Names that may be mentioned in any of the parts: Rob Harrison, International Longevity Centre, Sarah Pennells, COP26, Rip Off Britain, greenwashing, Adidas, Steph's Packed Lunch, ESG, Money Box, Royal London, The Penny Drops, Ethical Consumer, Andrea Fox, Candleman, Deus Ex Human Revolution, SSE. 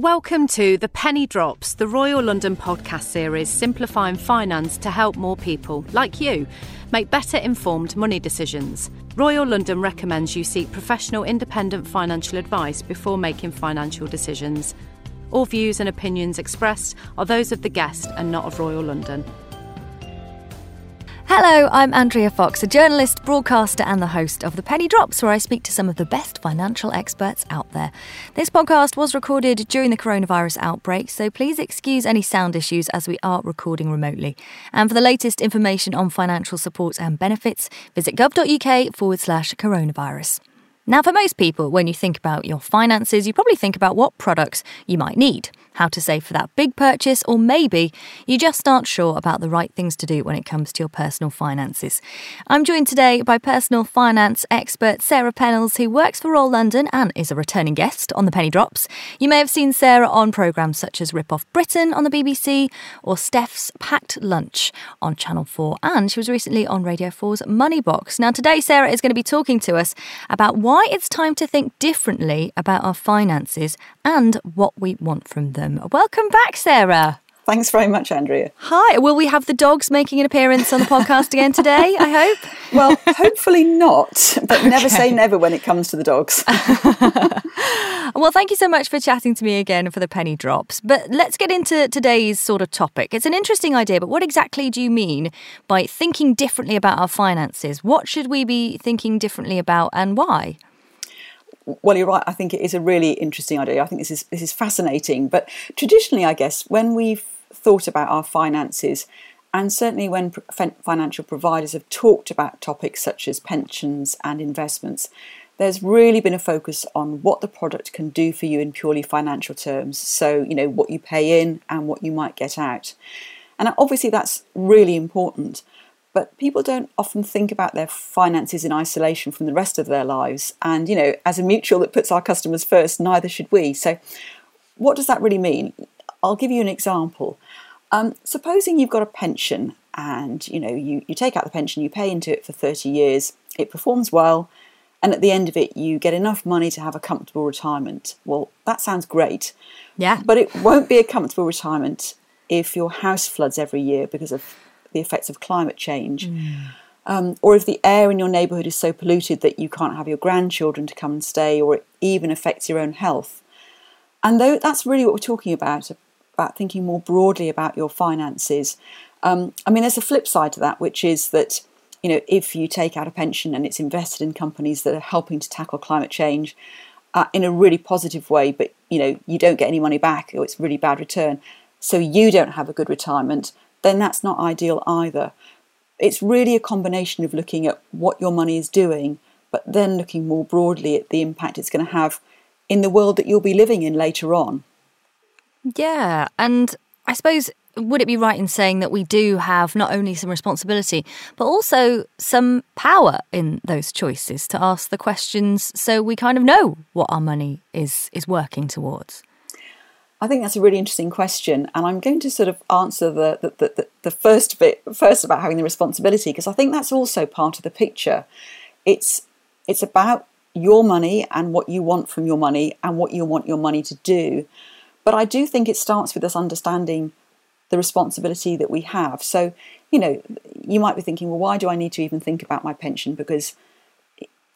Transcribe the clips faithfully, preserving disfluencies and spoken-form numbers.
Welcome to The Penny Drops, the Royal London podcast series simplifying finance to help more people, like you, make better informed money decisions. Royal London recommends you seek professional independent financial advice before making financial decisions. All views and opinions expressed are those of the guest and not of Royal London. Hello, I'm Andrea Fox, a journalist, broadcaster and the host of The Penny Drops, where I speak to some of the best financial experts out there. This podcast was recorded during the coronavirus outbreak, so please excuse any sound issues as we are recording remotely. And for the latest information on financial support and benefits, visit gov.uk forward slash coronavirus. Now, for most people, when you think about your finances, you probably think about what products you might need, how to save for that big purchase, or maybe you just aren't sure about the right things to do when it comes to your personal finances. I'm joined today by personal finance expert Sarah Pennells, who works for Royal London and is a returning guest on The Penny Drops. You may have seen Sarah on programmes such as Rip Off Britain on the B B C or Steph's Packed Lunch on Channel four, and she was recently on Radio four's Money Box. Now, today Sarah is going to be talking to us about why it's time to think differently about our finances and what we want from them. Them. Welcome back, Sarah. Thanks very much, Andrea. Hi. Will we have the dogs making an appearance on the podcast again today, I hope? Well, hopefully not, but okay. Never say never when it comes to the dogs. Well, thank you so much for chatting to me again for The Penny Drops. But let's get into today's sort of topic. It's an interesting idea, but what exactly do you mean by thinking differently about our finances? What should we be thinking differently about and why? Well, you're right. I think it is a really interesting idea. I think this is this is fascinating. But traditionally, I guess, when we've thought about our finances, and certainly when financial providers have talked about topics such as pensions and investments, there's really been a focus on what the product can do for you in purely financial terms. So, you know, what you pay in and what you might get out. And obviously, that's really important. But people don't often think about their finances in isolation from the rest of their lives. And, you know, as a mutual that puts our customers first, neither should we. So what does that really mean? I'll give you an example. Um, supposing you've got a pension and, you know, you, you take out the pension, you pay into it for thirty years, it performs well. And at the end of it, you get enough money to have a comfortable retirement. Well, that sounds great. Yeah. But it won't be a comfortable retirement if your house floods every year because of the effects of climate change, mm. um, or if the air in your neighbourhood is so polluted that you can't have your grandchildren to come and stay, or it even affects your own health. And though that's really what we're talking about, about thinking more broadly about your finances. Um, I mean, there's a flip side to that, which is that, you know, if you take out a pension and it's invested in companies that are helping to tackle climate change uh, in a really positive way, but, you know, you don't get any money back, or it's really bad return, so you don't have a good retirement, then that's not ideal either. It's really a combination of looking at what your money is doing, but then looking more broadly at the impact it's going to have in the world that you'll be living in later on. Yeah, and I suppose, would it be right in saying that we do have not only some responsibility, but also some power in those choices to ask the questions so we kind of know what our money is is working towards? I think that's a really interesting question, and I'm going to sort of answer the the, the, the first bit first about having the responsibility, because I think that's also part of the picture. It's it's about your money and what you want from your money and what you want your money to do. But I do think it starts with us understanding the responsibility that we have. So, you know, you might be thinking, well, why do I need to even think about my pension? Because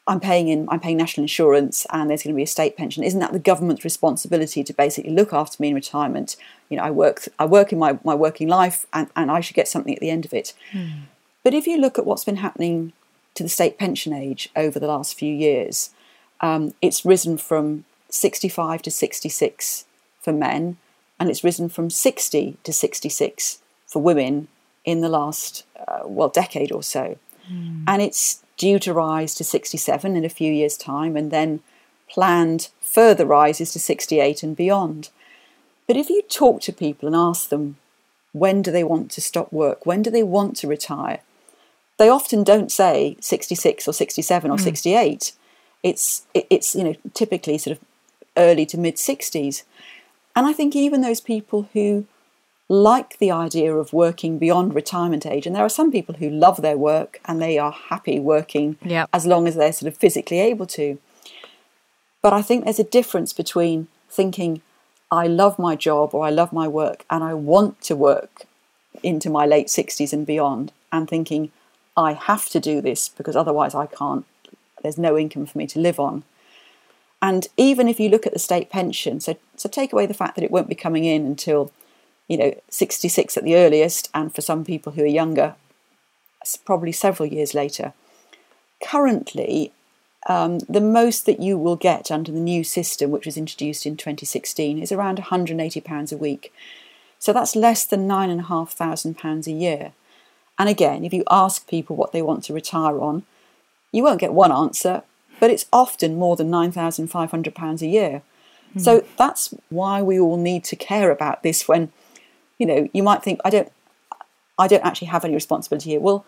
I'm paying in, I'm paying national insurance, and there's going to be a state pension. Isn't that the government's responsibility to basically look after me in retirement? You know, I work, I work in my, my working life, and, and I should get something at the end of it. Mm. But if you look at what's been happening to the state pension age over the last few years, um, it's risen from sixty-five to sixty-six for men, and it's risen from sixty to sixty-six for women in the last, uh, well, decade or so. Mm. And it's due to rise to sixty-seven in a few years' time, and then planned further rises to sixty-eight and beyond. But if you talk to people and ask them, when do they want to stop work? When do they want to retire? They often don't say sixty-six or sixty-seven or mm. sixty-eight. It's, it's, you know, typically sort of early to mid-sixties. And I think even those people who like the idea of working beyond retirement age, and there are some people who love their work and they are happy working yep. as long as they're sort of physically able to. But I think there's a difference between thinking, I love my job or I love my work and I want to work into my late sixties and beyond, and thinking I have to do this because otherwise I can't, there's no income for me to live on. And even if you look at the state pension, so, so take away the fact that it won't be coming in until, you know, sixty-six at the earliest, and for some people who are younger, probably several years later. Currently, um, the most that you will get under the new system, which was introduced in twenty sixteen, is around one hundred and eighty pounds a week. So that's less than nine thousand five hundred pounds a year. And again, if you ask people what they want to retire on, you won't get one answer, but it's often more than nine thousand five hundred pounds a year. Mm. So that's why we all need to care about this when, you know, you might think, I don't I don't actually have any responsibility here. Well,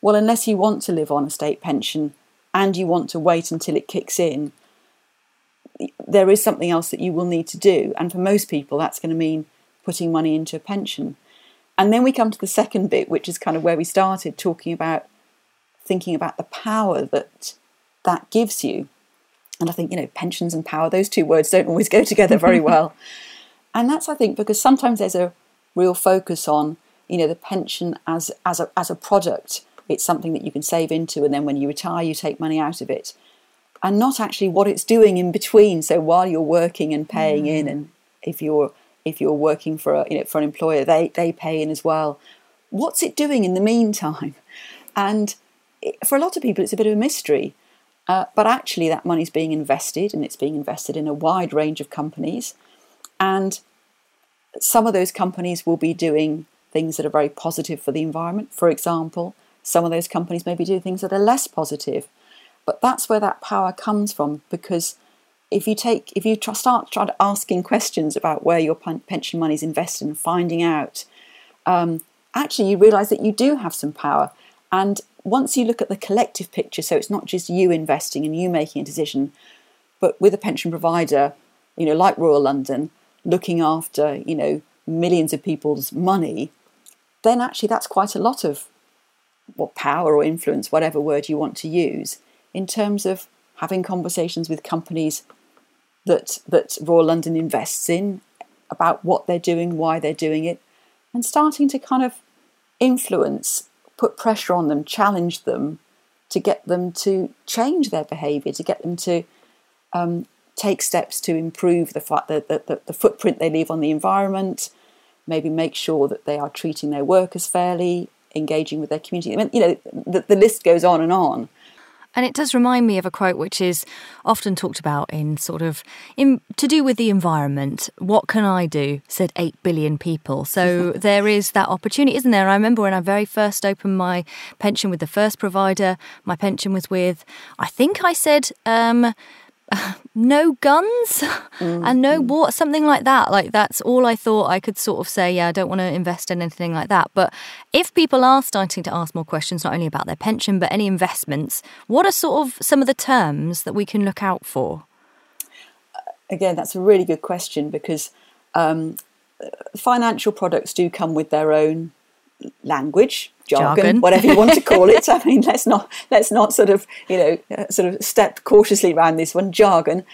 well, unless you want to live on a state pension and you want to wait until it kicks in, there is something else that you will need to do. And for most people, that's going to mean putting money into a pension. And then we come to the second bit, which is kind of where we started talking about thinking about the power that that gives you. And I think, you know, pensions and power, those two words don't always go together very well. And that's, I think, because sometimes there's a real focus on, you know, the pension as, as, a, as a product. It's something that you can save into, and then when you retire, you take money out of it. And not actually what it's doing in between. So while you're working and paying mm. in, and if you're if you're working for a, you know, for an employer, they, they pay in as well. What's it doing in the meantime? And it, for a lot of people, it's a bit of a mystery. Uh, but actually, that money's being invested, and it's being invested in a wide range of companies. And some of those companies will be doing things that are very positive for the environment, for example. Some of those companies maybe do things that are less positive. But that's where that power comes from, because if you take, if you try, start trying to asking questions about where your pension money is invested and finding out, um, actually you realise that you do have some power. And once you look at the collective picture, so it's not just you investing and you making a decision, but with a pension provider, you know, like Royal London, looking after, you know, millions of people's money, then actually that's quite a lot of what power or influence, whatever word you want to use, in terms of having conversations with companies that that Royal London invests in about what they're doing, why they're doing it, and starting to kind of influence, put pressure on them, challenge them to get them to change their behaviour, to get them to um, take steps to improve the, the, the, the footprint they leave on the environment, maybe make sure that they are treating their workers fairly, engaging with their community. I mean, you know, the, the list goes on and on. And it does remind me of a quote which is often talked about in sort of in, to do with the environment. What can I do? Said eight billion people. So there is that opportunity, isn't there? I remember when I very first opened my pension with the first provider my pension was with, I think I said um, uh, no guns mm-hmm. and no war, something like that. Like that's all I thought I could sort of say. Yeah, I don't want to invest in anything like that. But if people are starting to ask more questions, not only about their pension, but any investments, what are sort of some of the terms that we can look out for? Again, that's a really good question, because um, financial products do come with their own language, jargon, jargon, whatever you want to call it. I mean, let's not let's not sort of, you know, sort of step cautiously around this one, jargon.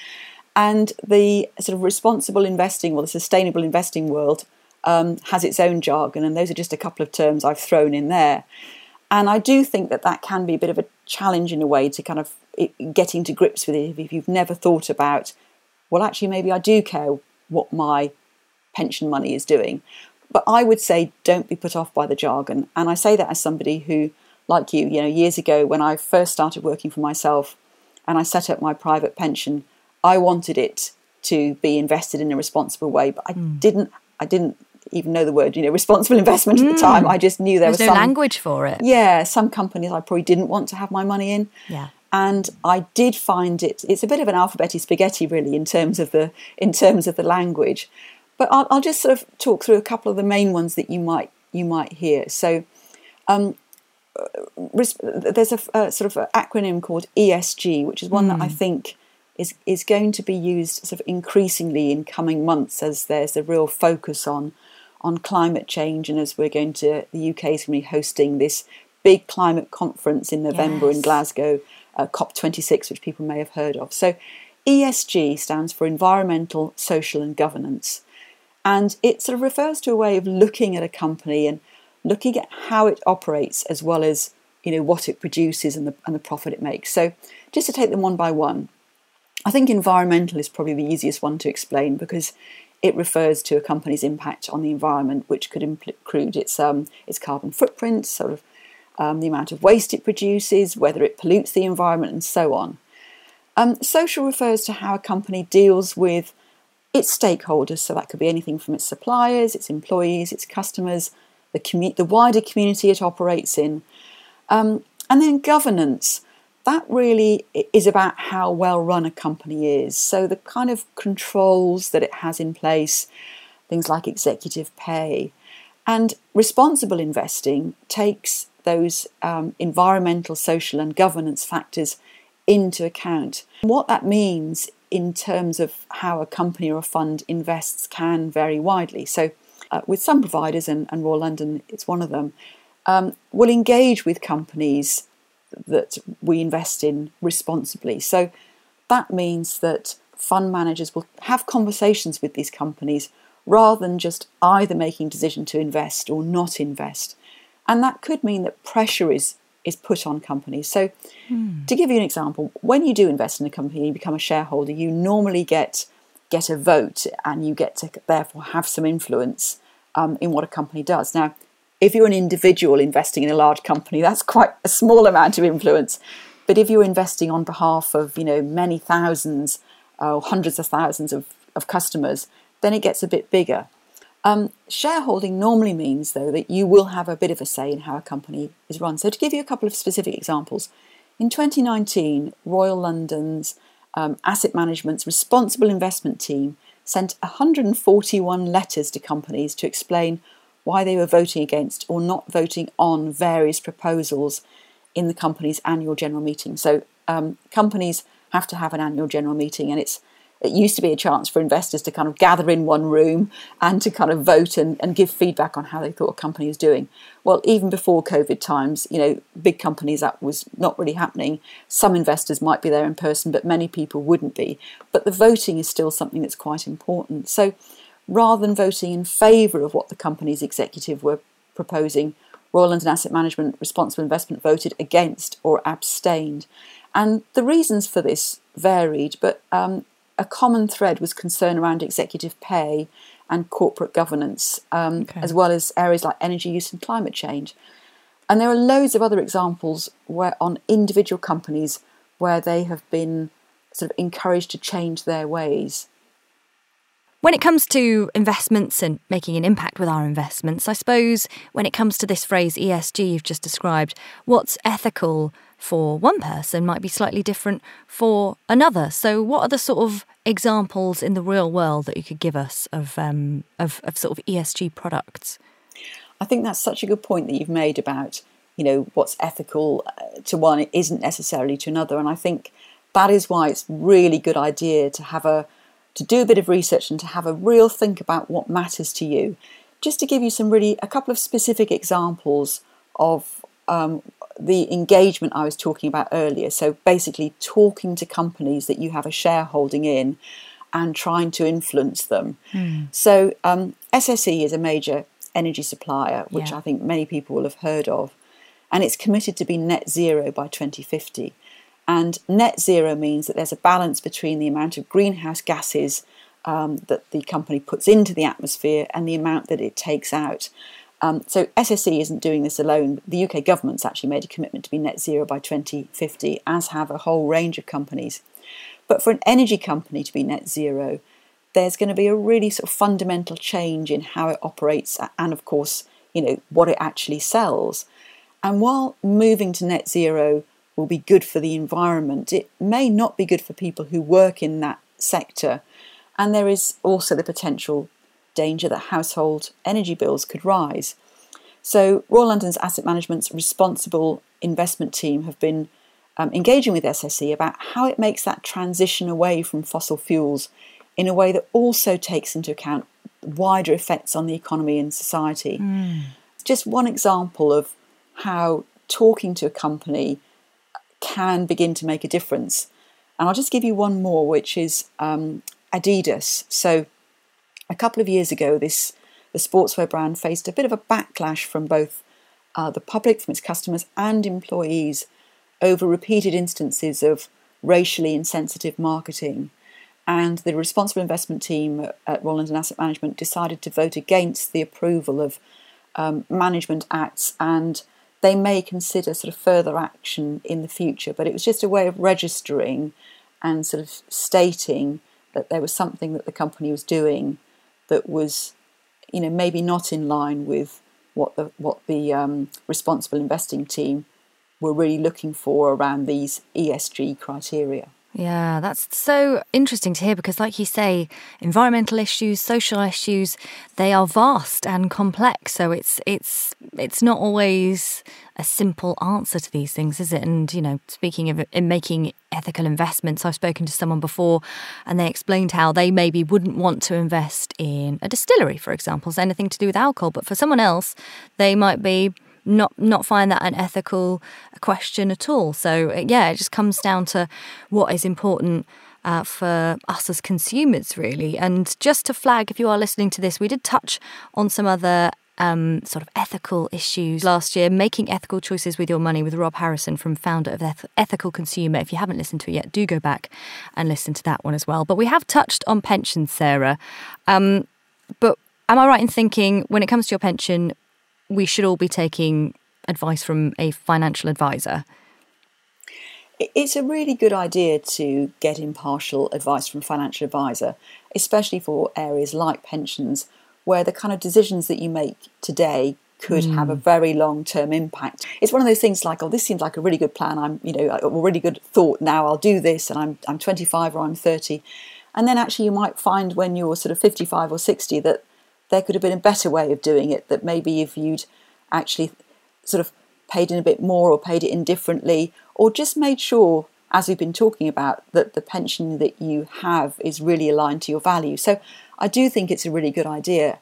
And the sort of responsible investing, well, the sustainable investing world um, has its own jargon, and those are just a couple of terms I've thrown in there. And I do think that that can be a bit of a challenge in a way to kind of getting to grips with it if you've never thought about, well, actually, maybe I do care what my pension money is doing. But I would say don't be put off by the jargon. And I say that as somebody who, like you, you know, years ago when I first started working for myself and I set up my private pension, I wanted it to be invested in a responsible way. But I mm. didn't I didn't even know the word, you know, responsible investment at mm. the time. I just knew there was some... There's no language for it. Yeah, some companies I probably didn't want to have my money in. Yeah. And I did find it, it's a bit of an alphabet-y spaghetti really in terms of the in terms of the language. But I'll, I'll just sort of talk through a couple of the main ones that you might you might hear. So um, there's a, a sort of an acronym called E S G, which is one mm. that I think is is going to be used sort of increasingly in coming months as there's a real focus on on climate change, and as we're going to, the U K is going to be hosting this big climate conference in November yes. in Glasgow, uh, COP twenty-six, which people may have heard of. So E S G stands for environmental, social and governance. And it sort of refers to a way of looking at a company and looking at how it operates, as well as, you know, what it produces and the, and the profit it makes. So just to take them one by one, I think environmental is probably the easiest one to explain, because it refers to a company's impact on the environment, which could include its um, its carbon footprint, sort of um, the amount of waste it produces, whether it pollutes the environment, and so on. Um, social refers to how a company deals with its stakeholders, so that could be anything from its suppliers, its employees, its customers, the commu- the wider community it operates in. Um, and then governance, that really is about how well run a company is. So the kind of controls that it has in place, things like executive pay. And responsible investing takes those um, environmental, social and governance factors into account. What that means in terms of how a company or a fund invests can vary widely. So uh, with some providers, and, and Royal London is one of them, Um, we'll engage with companies that we invest in responsibly. So that means that fund managers will have conversations with these companies rather than just either making a decision to invest or not invest. And that could mean that pressure is, is put on companies. So mm. to give you an example, when you do invest in a company and you become a shareholder, you normally get, get a vote, and you get to therefore have some influence um, in what a company does. Now, if you're an individual investing in a large company, that's quite a small amount of influence. But if you're investing on behalf of, you know, many thousands uh, or hundreds of thousands of, of customers, then it gets a bit bigger. Um, shareholding normally means, though, that you will have a bit of a say in how a company is run. So to give you a couple of specific examples, in twenty nineteen, Royal London's um, Asset Management's Responsible Investment Team sent one hundred forty-one letters to companies to explain why they were voting against or not voting on various proposals in the company's annual general meeting. So um, companies have to have an annual general meeting, and it's it used to be a chance for investors to kind of gather in one room and to kind of vote and, and give feedback on how they thought a company was doing. Well, even before COVID times, you know, big companies, that was not really happening. Some investors might be there in person, but many people wouldn't be. But the voting is still something that's quite important. So rather than voting in favour of what the company's executive were proposing, Royal London Asset Management Responsible Investment voted against or abstained. And the reasons for this varied, but um, a common thread was concern around executive pay and corporate governance, um, okay. as well as areas like energy use and climate change. And there are loads of other examples where on individual companies where they have been sort of encouraged to change their ways. When it comes to investments and making an impact with our investments, I suppose when it comes to this phrase E S G you've just described, what's ethical for one person might be slightly different for another. So what are the sort of examples in the real world that you could give us of um, of, of sort of E S G products? I think that's such a good point that you've made about, you know, what's ethical to one isn't necessarily to another. And I think that is why it's a really good idea to have a to do a bit of research and to have a real think about what matters to you. Just to give you some really, a couple of specific examples of um, the engagement I was talking about earlier. So basically talking to companies that you have a shareholding in and trying to influence them. Mm. So um, S S E is a major energy supplier, which yeah. I think many people will have heard of. And it's committed to be net zero by twenty fifty. And net zero means that there's a balance between the amount of greenhouse gases um, that the company puts into the atmosphere and the amount that it takes out. Um, so S S E isn't doing this alone. The U K government's actually made a commitment to be net zero by twenty fifty, as have a whole range of companies. But for an energy company to be net zero, there's going to be a really sort of fundamental change in how it operates and, of course, you know, what it actually sells. And while moving to net zero will be good for the environment, it may not be good for people who work in that sector. And there is also the potential danger that household energy bills could rise. So Royal London's Asset Management's Responsible Investment Team have been um, engaging with S S E about how it makes that transition away from fossil fuels in a way that also takes into account wider effects on the economy and society. Mm. Just one example of how talking to a company can begin to make a difference. And I'll just give you one more, which is um, Adidas. So a couple of years ago, this the sportswear brand faced a bit of a backlash from both uh, the public, from its customers and employees, over repeated instances of racially insensitive marketing. And the responsible investment team at Royal London Asset Management decided to vote against the approval of um, management acts, and they may consider sort of further action in the future. But it was just a way of registering and sort of stating that there was something that the company was doing that was, you know, maybe not in line with what the what the um, responsible investing team were really looking for around these E S G criteria. Yeah, that's so interesting to hear because, like you say, environmental issues, social issues, they are vast and complex. So it's it's it's not always a simple answer to these things, is it? And, you know, speaking of in making ethical investments, I've spoken to someone before and they explained how they maybe wouldn't want to invest in a distillery, for example, so anything to do with alcohol. But for someone else, they might be not not find that an ethical question at all. So, yeah, it just comes down to what is important uh, for us as consumers, really. And just to flag, if you are listening to this, we did touch on some other um, sort of ethical issues last year, Making Ethical Choices with Your Money with Rob Harrison, from founder of Eth- Ethical Consumer. If you haven't listened to it yet, do go back and listen to that one as well. But we have touched on pensions, Sarah. Um, but am I right in thinking when it comes to your pension, we should all be taking advice from a financial advisor? It's a really good idea to get impartial advice from a financial advisor, especially for areas like pensions, where the kind of decisions that you make today could mm. have a very long-term impact. It's one of those things like, oh, this seems like a really good plan. I'm, you know, a really good thought now. I'll do this, and I'm I'm twenty-five or I'm thirty, and then actually you might find when you're sort of fifty-five or sixty that there could have been a better way of doing it, that maybe if you'd actually sort of paid in a bit more or paid it in differently, or just made sure, as we've been talking about, that the pension that you have is really aligned to your value. So I do think it's a really good idea.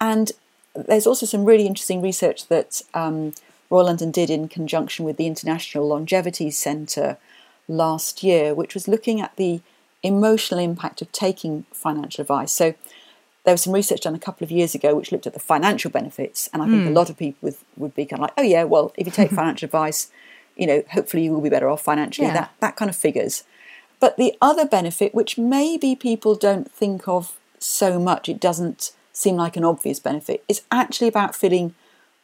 And there's also some really interesting research that um, Royal London did in conjunction with the International Longevity Centre last year, which was looking at the emotional impact of taking financial advice. So there was some research done a couple of years ago which looked at the financial benefits, and I think mm. a lot of people with, would be kind of like, oh yeah, well, if you take financial advice, you know, hopefully you will be better off financially, yeah. that, that kind of figures. But the other benefit, which maybe people don't think of so much, it doesn't seem like an obvious benefit, is actually about feeling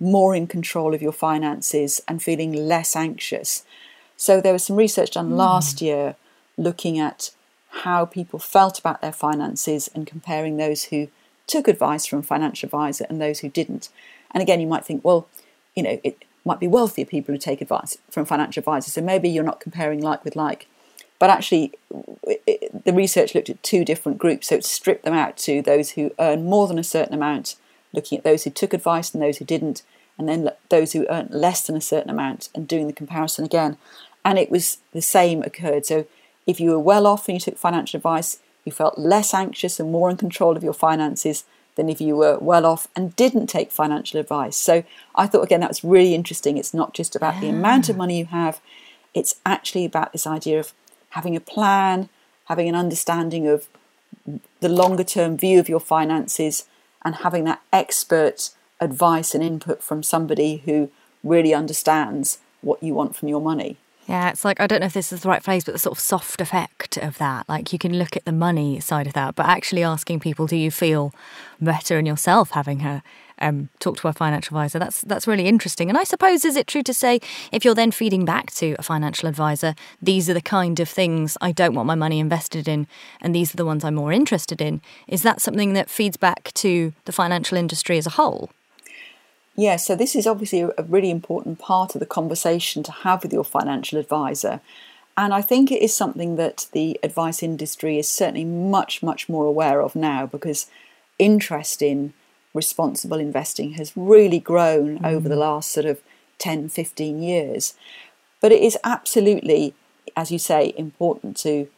more in control of your finances and feeling less anxious. So there was some research done mm. last year looking at how people felt about their finances and comparing those who took advice from a financial advisor and those who didn't. And again, you might think, well, you know, it might be wealthier people who take advice from financial advisors, so maybe you're not comparing like with like. But actually, it, it, the research looked at two different groups, so it stripped them out to those who earn more than a certain amount, looking at those who took advice and those who didn't, and then those who earned less than a certain amount and doing the comparison again. And it was the same occurred. So if you were well off and you took financial advice, you felt less anxious and more in control of your finances than if you were well off and didn't take financial advice. So I thought, again, that was really interesting. It's not just about yeah. the amount of money you have. It's actually about this idea of having a plan, having an understanding of the longer term view of your finances, and having that expert advice and input from somebody who really understands what you want from your money. Yeah, it's like, I don't know if this is the right phrase, but the sort of soft effect of that. Like, you can look at the money side of that, but actually asking people, do you feel better in yourself having her um, talk to a financial advisor? That's that's really interesting. And I suppose, is it true to say, if you're then feeding back to a financial advisor, these are the kind of things I don't want my money invested in, and these are the ones I'm more interested in, is that something that feeds back to the financial industry as a whole? Yeah, so this is obviously a really important part of the conversation to have with your financial advisor. And I think it is something that the advice industry is certainly much, much more aware of now, because interest in responsible investing has really grown mm-hmm. over the last sort of ten, fifteen years. But it is absolutely, as you say, important to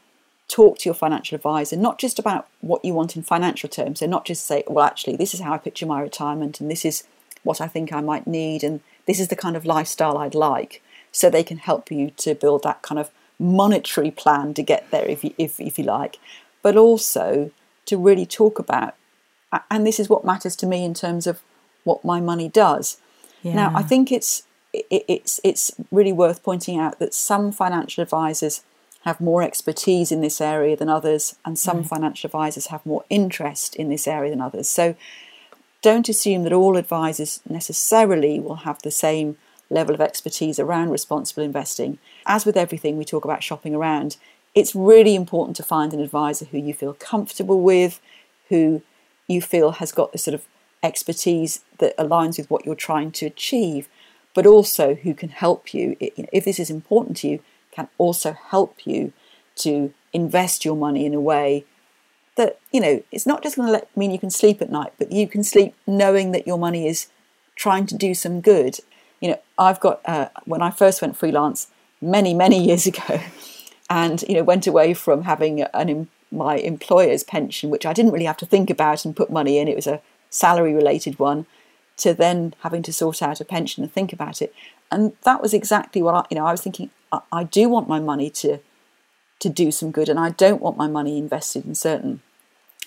talk to your financial advisor, not just about what you want in financial terms. So not just say, well, actually, this is how I picture my retirement and this is what I think I might need, and this is the kind of lifestyle I'd like, so they can help you to build that kind of monetary plan to get there, if you, if, if you like, but also to really talk about and this is what matters to me in terms of what my money does. Yeah. Now, I think it's it, it's it's really worth pointing out that some financial advisors have more expertise in this area than others, and some right. financial advisors have more interest in this area than others. So don't assume that all advisors necessarily will have the same level of expertise around responsible investing. As with everything we talk about shopping around, it's really important to find an advisor who you feel comfortable with, who you feel has got the sort of expertise that aligns with what you're trying to achieve, but also who can help you, if this is important to you, can also help you to invest your money in a way that, you know, it's not just going to let, mean you can sleep at night, but you can sleep knowing that your money is trying to do some good. You know, I've got, uh, when I first went freelance many, many years ago and, you know, went away from having an my employer's pension, which I didn't really have to think about and put money in, it was a salary related one, to then having to sort out a pension and think about it. And that was exactly what I, you know, I was thinking, I do want my money to to do some good, and I don't want my money invested in certain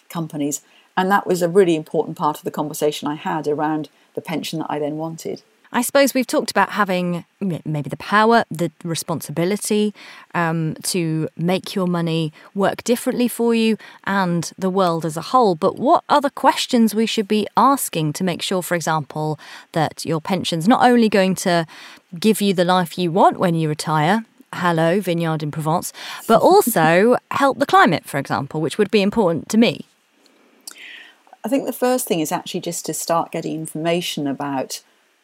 companies. And that was a really important part of the conversation I had around the pension that I then wanted. I suppose we've talked about having maybe the power, the responsibility um, to make your money work differently for you and the world as a whole. But what other questions we should be asking to make sure, for example, that your pension's not only going to give you the life you want when you retire, hello, vineyard in Provence, but also help the climate, for example, which would be important to me? I think the first thing is actually just to start getting information about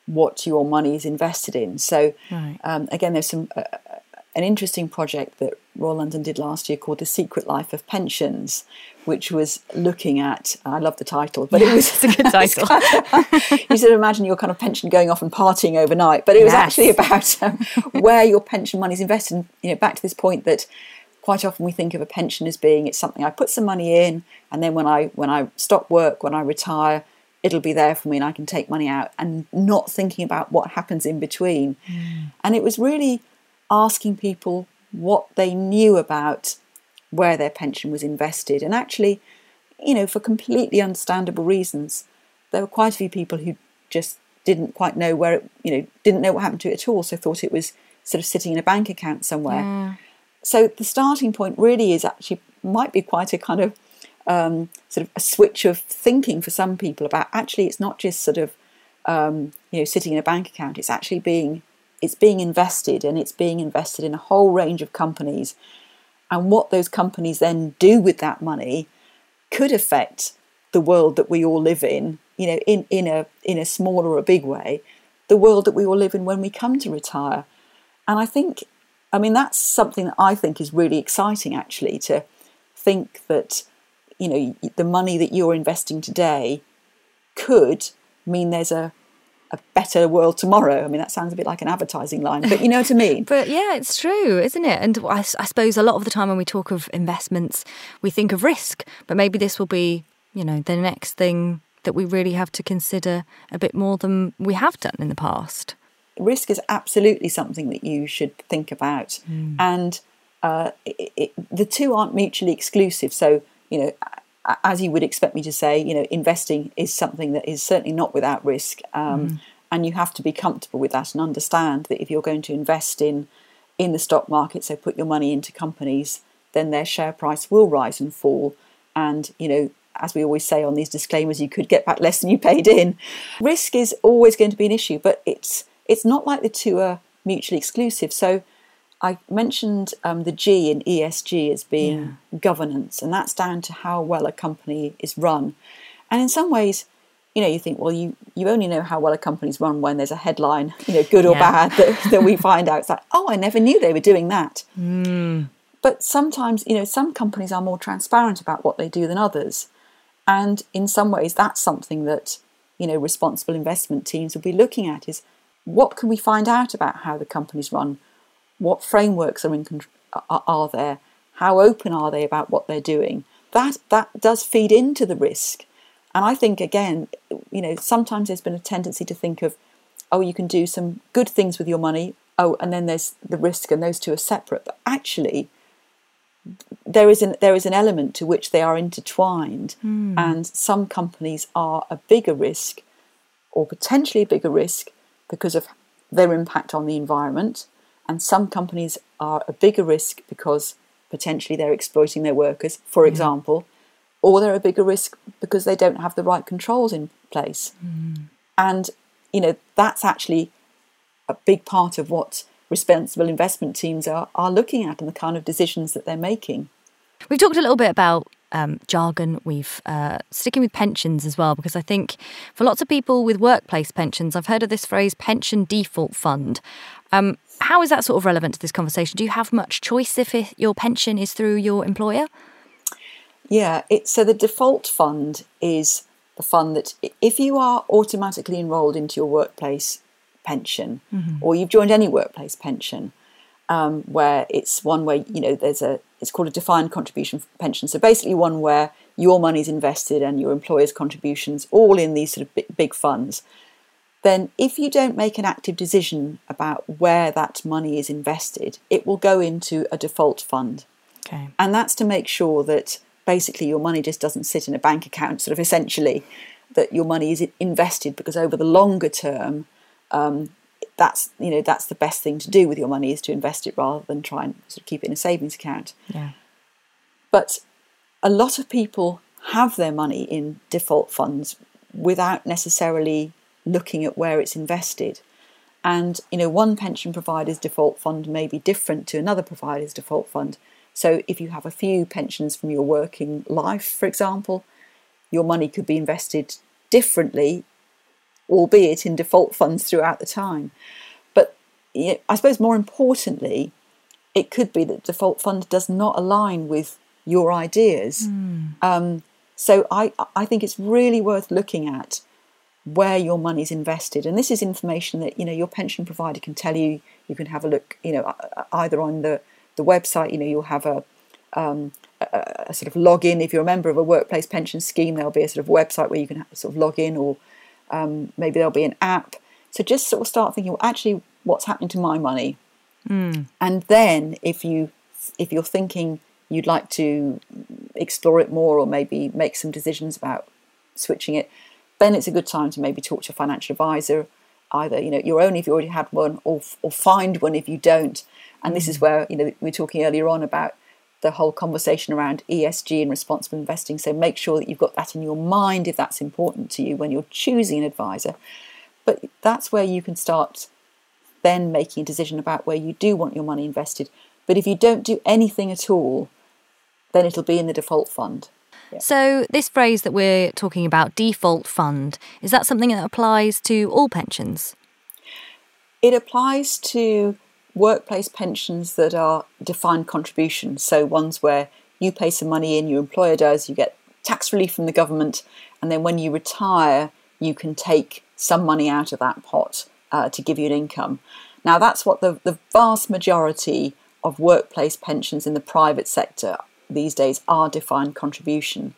what your money is invested in. So right. um, again, there's some uh, an interesting project that Royal London did last year called The Secret Life of Pensions, which was looking at, I love the title, but yeah, it was it's a good title. Kind of, you sort of imagine your kind of pension going off and partying overnight, but it was yes. actually about um, where your pension money is invested. And, you know, back to this point that quite often we think of a pension as being, it's something I put some money in, and then when I when I stop work, when I retire, it'll be there for me and I can take money out, and not thinking about what happens in between. Mm. And it was really asking people what they knew about where their pension was invested. And actually, you know, for completely understandable reasons, there were quite a few people who just didn't quite know where it, you know, didn't know what happened to it at all. So thought it was sort of sitting in a bank account somewhere. Yeah. So the starting point really is actually might be quite a kind of, Um, sort of a switch of thinking for some people about actually it's not just sort of um, you know sitting in a bank account, it's actually being it's being invested, and it's being invested in a whole range of companies, and what those companies then do with that money could affect the world that we all live in, you know, in, in a in a small or a big way, the world that we all live in when we come to retire. And I think I mean that's something that I think is really exciting, actually, to think that you know, the money that you're investing today could mean there's a, a better world tomorrow. I mean, that sounds a bit like an advertising line, but you know what I mean? But yeah, it's true, isn't it? And I, I suppose a lot of the time when we talk of investments, we think of risk, but maybe this will be, you know, the next thing that we really have to consider a bit more than we have done in the past. Risk is absolutely something that you should think about. Mm. And uh, it, it, the two aren't mutually exclusive. So, you know, as you would expect me to say, you know, investing is something that is certainly not without risk. Um, mm. And you have to be comfortable with that and understand that if you're going to invest in, in the stock market, so put your money into companies, then their share price will rise and fall. And, you know, as we always say on these disclaimers, you could get back less than you paid in. Risk is always going to be an issue, but it's it's not like the two are mutually exclusive. So I mentioned um, the G in E S G as being yeah. governance, and that's down to how well a company is run. And in some ways, you know, you think, well, you, you only know how well a company's run when there's a headline, you know, good or yeah. bad, that, that we find out. It's like, oh, I never knew they were doing that. Mm. But sometimes, you know, some companies are more transparent about what they do than others. And in some ways, that's something that, you know, responsible investment teams will be looking at is what can we find out about how the companies run? What frameworks are in are there? How open are they about what they're doing? That that does feed into the risk. And I think, again, you know, sometimes there's been a tendency to think of, oh, you can do some good things with your money. Oh, and then there's the risk, and those two are separate. But actually, there is an there is an element to which they are intertwined, mm. and some companies are a bigger risk, or potentially a bigger risk, because of their impact on the environment, and some companies are a bigger risk because potentially they're exploiting their workers, for yeah. example, or they're a bigger risk because they don't have the right controls in place. Mm. And, you know, that's actually a big part of what responsible investment teams are, are looking at and the kind of decisions that they're making. We've talked a little bit about um, jargon. We've uh, sticking with pensions as well, because I think for lots of people with workplace pensions, I've heard of this phrase, pension default fund. Um, how is that sort of relevant to this conversation? Do you have much choice if it, your pension is through your employer? Yeah, it, so the default fund is the fund that if you are automatically enrolled into your workplace pension, mm-hmm. or you've joined any workplace pension, um, where it's one where, you know, there's a, it's called a defined contribution pension. So basically one where your money's invested and your employer's contributions all in these sort of big, big funds. Then if you don't make an active decision about where that money is invested, it will go into a default fund. Okay. And that's to make sure that basically your money just doesn't sit in a bank account, sort of essentially, that your money is invested, because over the longer term, um, that's, you know, that's the best thing to do with your money, is to invest it rather than try and sort of keep it in a savings account. Yeah. But a lot of people have their money in default funds without necessarily looking at where it's invested. And, you know, one pension provider's default fund may be different to another provider's default fund. So if you have a few pensions from your working life, for example, your money could be invested differently, albeit in default funds throughout the time. But, you know, I suppose more importantly, it could be that default fund does not align with your ideas. Mm. Um, so I, I think it's really worth looking at where your money's invested, and this is information that, you know, your pension provider can tell you. You can have a look, you know, either on the, the website. You know, you'll have a, um, a, a sort of login if you're a member of a workplace pension scheme. There'll be a sort of website where you can sort of log in, or um, maybe there'll be an app. So just sort of start thinking, well, actually, what's happening to my money? Mm. And then if you if you're thinking you'd like to explore it more, or maybe make some decisions about switching it, then it's a good time to maybe talk to a financial advisor, either, you know, your own if you already had one, or or find one if you don't. And this is where, you know, we were talking earlier on about the whole conversation around E S G and responsible investing. So make sure that you've got that in your mind if that's important to you when you're choosing an advisor. But that's where you can start then making a decision about where you do want your money invested. But if you don't do anything at all, then it'll be in the default fund. Yeah. So this phrase that we're talking about, default fund, is that something that applies to all pensions? It applies to workplace pensions that are defined contributions, so ones where you pay some money in, your employer does, you get tax relief from the government, and then when you retire, you can take some money out of that pot uh, to give you an income. Now, that's what the, the vast majority of workplace pensions in the private sector these days are defined contribution.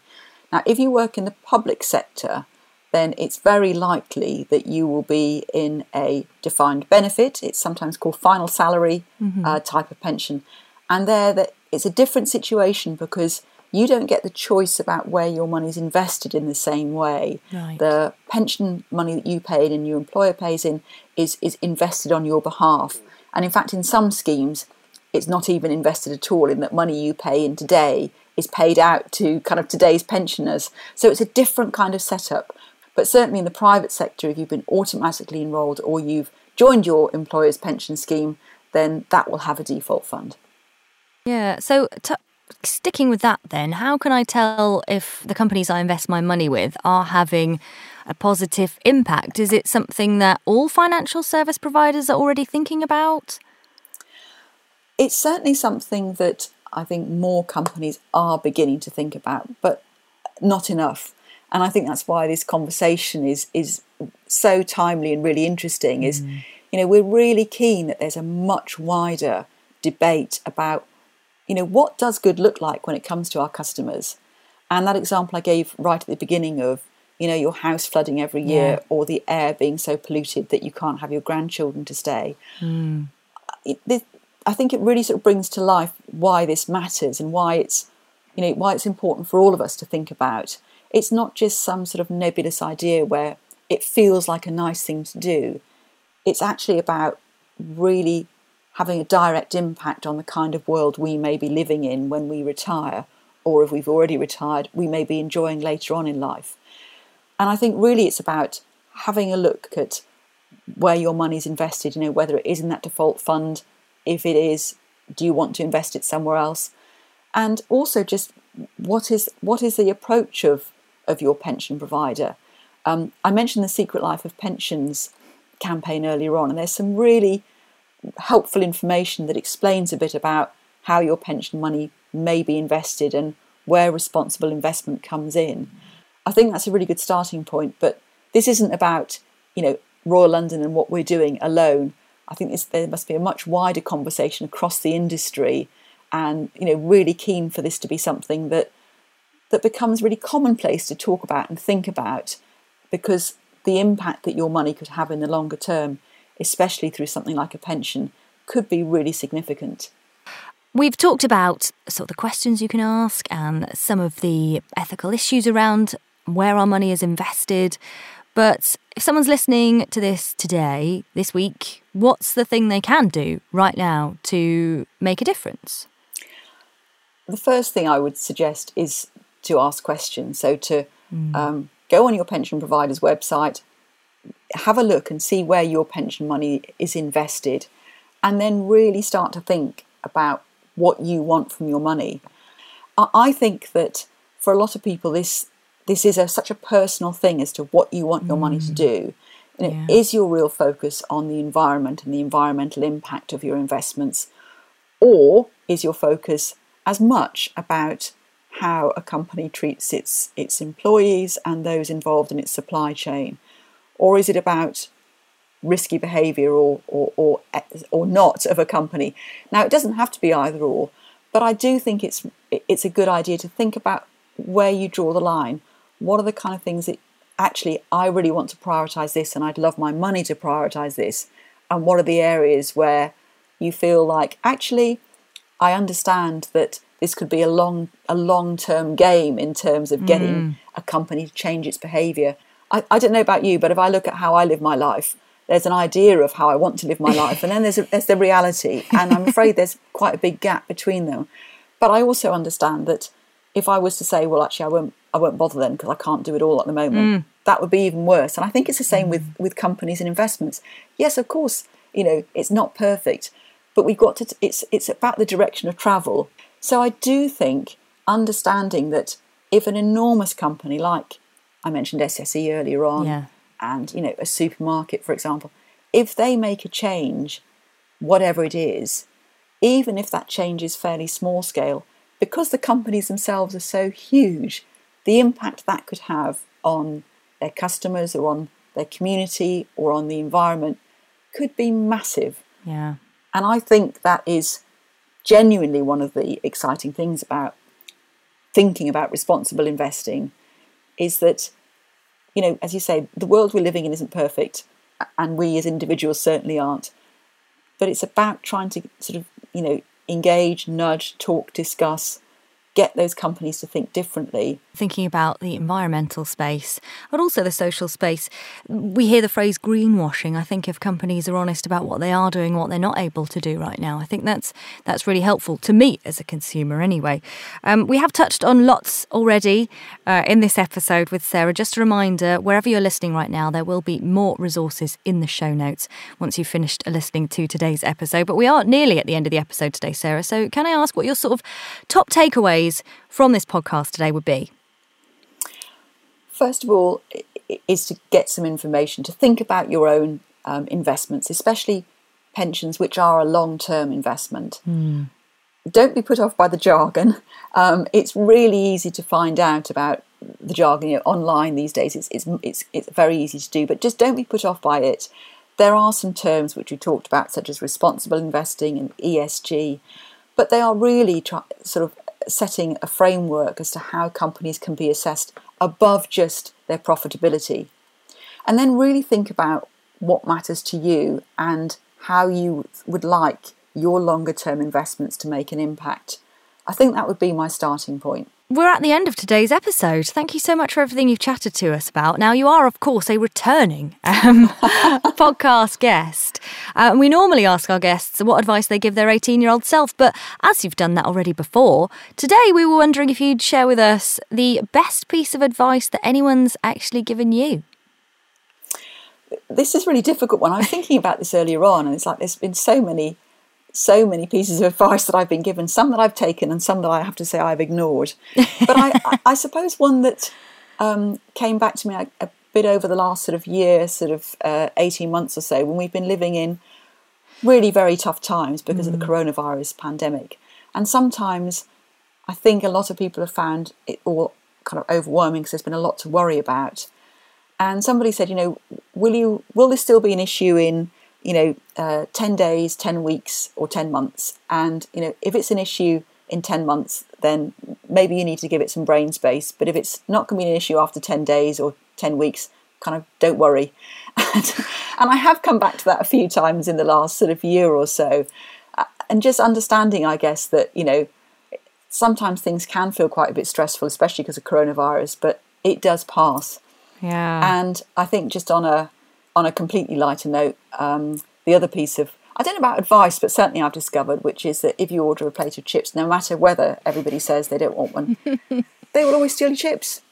Now, if you work in the public sector, then it's very likely that you will be in a defined benefit. It's sometimes called final salary mm-hmm. uh, type of pension. And there that it's a different situation, because you don't get the choice about where your money is invested in the same way. Right. The pension money that you pay in and your employer pays in is, is invested on your behalf. And in fact, in some schemes, it's not even invested at all, in that money you pay in today is paid out to kind of today's pensioners. So it's a different kind of setup. But certainly in the private sector, if you've been automatically enrolled or you've joined your employer's pension scheme, then that will have a default fund. Yeah. So t- sticking with that then, how can I tell if the companies I invest my money with are having a positive impact? Is it something that all financial service providers are already thinking about? It's certainly something that I think more companies are beginning to think about, but not enough. And I think that's why this conversation is is so timely and really interesting, is, mm. you know, we're really keen that there's a much wider debate about, you know, what does good look like when it comes to our customers? And that example I gave right at the beginning of, you know, your house flooding every year yeah. or the air being so polluted that you can't have your grandchildren to stay. Mm. It, I think it really sort of brings to life why this matters and why it's, you know, why it's important for all of us to think about. It's not just some sort of nebulous idea where it feels like a nice thing to do. It's actually about really having a direct impact on the kind of world we may be living in when we retire, or if we've already retired, we may be enjoying later on in life. And I think really it's about having a look at where your money's invested, you know, whether it is in that default fund. If it is, do you want to invest it somewhere else? And also just what is what is the approach of, of your pension provider? Um, I mentioned the Secret Life of Pensions campaign earlier on, and there's some really helpful information that explains a bit about how your pension money may be invested and where responsible investment comes in. I think that's a really good starting point, but this isn't about, you know, Royal London and what we're doing alone. I think this, there must be a much wider conversation across the industry, and, you know, really keen for this to be something that that becomes really commonplace to talk about and think about, because the impact that your money could have in the longer term, especially through something like a pension, could be really significant. We've talked about sort of the questions you can ask and some of the ethical issues around where our money is invested. But if someone's listening to this today, this week, what's the thing they can do right now to make a difference? The first thing I would suggest is to ask questions. So to mm. um, go on your pension provider's website, have a look and see where your pension money is invested, and then really start to think about what you want from your money. I, I think that for a lot of people, this This is a, such a personal thing as to what you want your money to do. And yeah. It is your real focus on the environment and the environmental impact of your investments, or is your focus as much about how a company treats its its employees and those involved in its supply chain, or is it about risky behaviour or or or, or not of a company? Now, it doesn't have to be either or, but I do think it's it's a good idea to think about where you draw the line. What are the kind of things that actually I really want to prioritise this, and I'd love my money to prioritise this? And what are the areas where you feel like, actually, I understand that this could be a long a long-term game in terms of getting mm. a company to change its behaviour? I, I don't know about you, but if I look at how I live my life, there's an idea of how I want to live my life, and then there's, a, there's the reality. And I'm afraid there's quite a big gap between them. But I also understand that if I was to say, well, actually, I won't I won't bother then because I can't do it all at the moment, mm. that would be even worse. And I think it's the same with, with companies and investments. Yes, of course, you know, it's not perfect, but we've got to, t- it's, it's about the direction of travel. So I do think understanding that if an enormous company, like I mentioned S S E earlier on, yeah. and, you know, a supermarket, for example, if they make a change, whatever it is, even if that change is fairly small scale, because the companies themselves are so huge, the impact that could have on their customers or on their community or on the environment could be massive. Yeah. And I think that is genuinely one of the exciting things about thinking about responsible investing, is that, you know, as you say, the world we're living in isn't perfect, and we as individuals certainly aren't. But it's about trying to sort of, you know, engage, nudge, talk, discuss, get those companies to think differently. Thinking about the environmental space, but also the social space. We hear the phrase greenwashing. I think if companies are honest about what they are doing, what they're not able to do right now, I think that's that's really helpful to me as a consumer anyway. Um, we have touched on lots already uh, in this episode with Sarah. Just a reminder, wherever you're listening right now, there will be more resources in the show notes once you've finished listening to today's episode. But we are nearly at the end of the episode today, Sarah. So can I ask what your sort of top takeaways from this podcast today would be? First of all, is to get some information, to think about your own um, investments, especially pensions, which are a long-term investment. Mm. Don't be put off by the jargon. Um, it's really easy to find out about the jargon, you know, online these days. It's, it's it's it's very easy to do, but just don't be put off by it. There are some terms which we talked about, such as responsible investing and E S G, but they are really tra- sort of setting a framework as to how companies can be assessed above just their profitability. And then really think about what matters to you and how you would like your longer term investments to make an impact. I think that would be my starting point. We're at the end of today's episode. Thank you so much for everything you've chatted to us about. Now, you are, of course, a returning um, podcast guest. Uh, and we normally ask our guests what advice they give their eighteen-year-old self. But as you've done that already before, today we were wondering if you'd share with us the best piece of advice that anyone's actually given you. This is a really difficult one. I was thinking about this earlier on, and it's like there's been so many so many pieces of advice that I've been given, some that I've taken and some that I have to say I've ignored. But I, I suppose one that um, came back to me a, a bit over the last sort of year, sort of uh, eighteen months or so, when we've been living in really very tough times because mm. of the coronavirus pandemic. And sometimes I think a lot of people have found it all kind of overwhelming because there's been a lot to worry about. And somebody said, you know, will you will this still be an issue in you know, uh, ten days, ten weeks or ten months. And, you know, if it's an issue in ten months, then maybe you need to give it some brain space. But if it's not going to be an issue after ten days or ten weeks, kind of don't worry. and, and I have come back to that a few times in the last sort of year or so. Uh, and just understanding, I guess, that, you know, sometimes things can feel quite a bit stressful, especially because of coronavirus, but it does pass. Yeah. And I think just on a, On a completely lighter note, um, the other piece of, I don't know about advice, but certainly I've discovered, which is that if you order a plate of chips, no matter whether everybody says they don't want one, they will always steal your chips.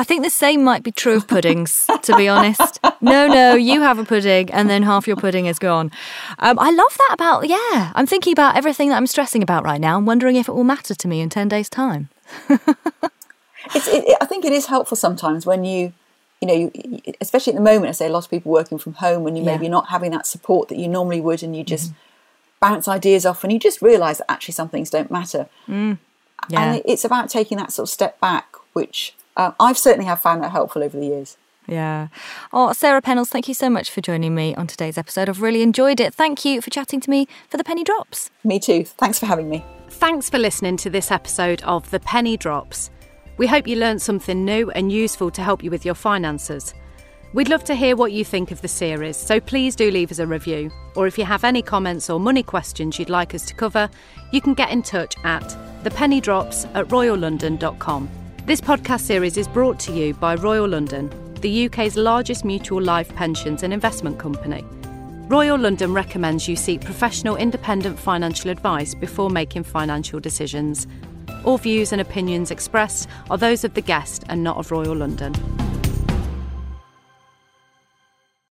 I think the same might be true of puddings, to be honest. No, no, you have a pudding and then half your pudding is gone. Um, I love that about, yeah, I'm thinking about everything that I'm stressing about right now and wondering if it will matter to me in ten days' time. it's, it, I think it is helpful sometimes when you, You know, you, especially at the moment, I say a lot of people working from home and you yeah. maybe not having that support that you normally would, and you just mm. bounce ideas off and you just realise that actually some things don't matter. Mm. Yeah. And it's about taking that sort of step back, which uh, I've certainly have found that helpful over the years. Yeah. Oh, Sarah Pennells, thank you so much for joining me on today's episode. I've really enjoyed it. Thank you for chatting to me for The Penny Drops. Me too. Thanks for having me. Thanks for listening to this episode of The Penny Drops. We hope you learned something new and useful to help you with your finances. We'd love to hear what you think of the series, so please do leave us a review. Or if you have any comments or money questions you'd like us to cover, you can get in touch at the penny drops at royal london dot com. This podcast series is brought to you by Royal London, the U K's largest mutual life pensions and investment company. Royal London recommends you seek professional independent financial advice before making financial decisions. All views and opinions expressed are those of the guest and not of Royal London.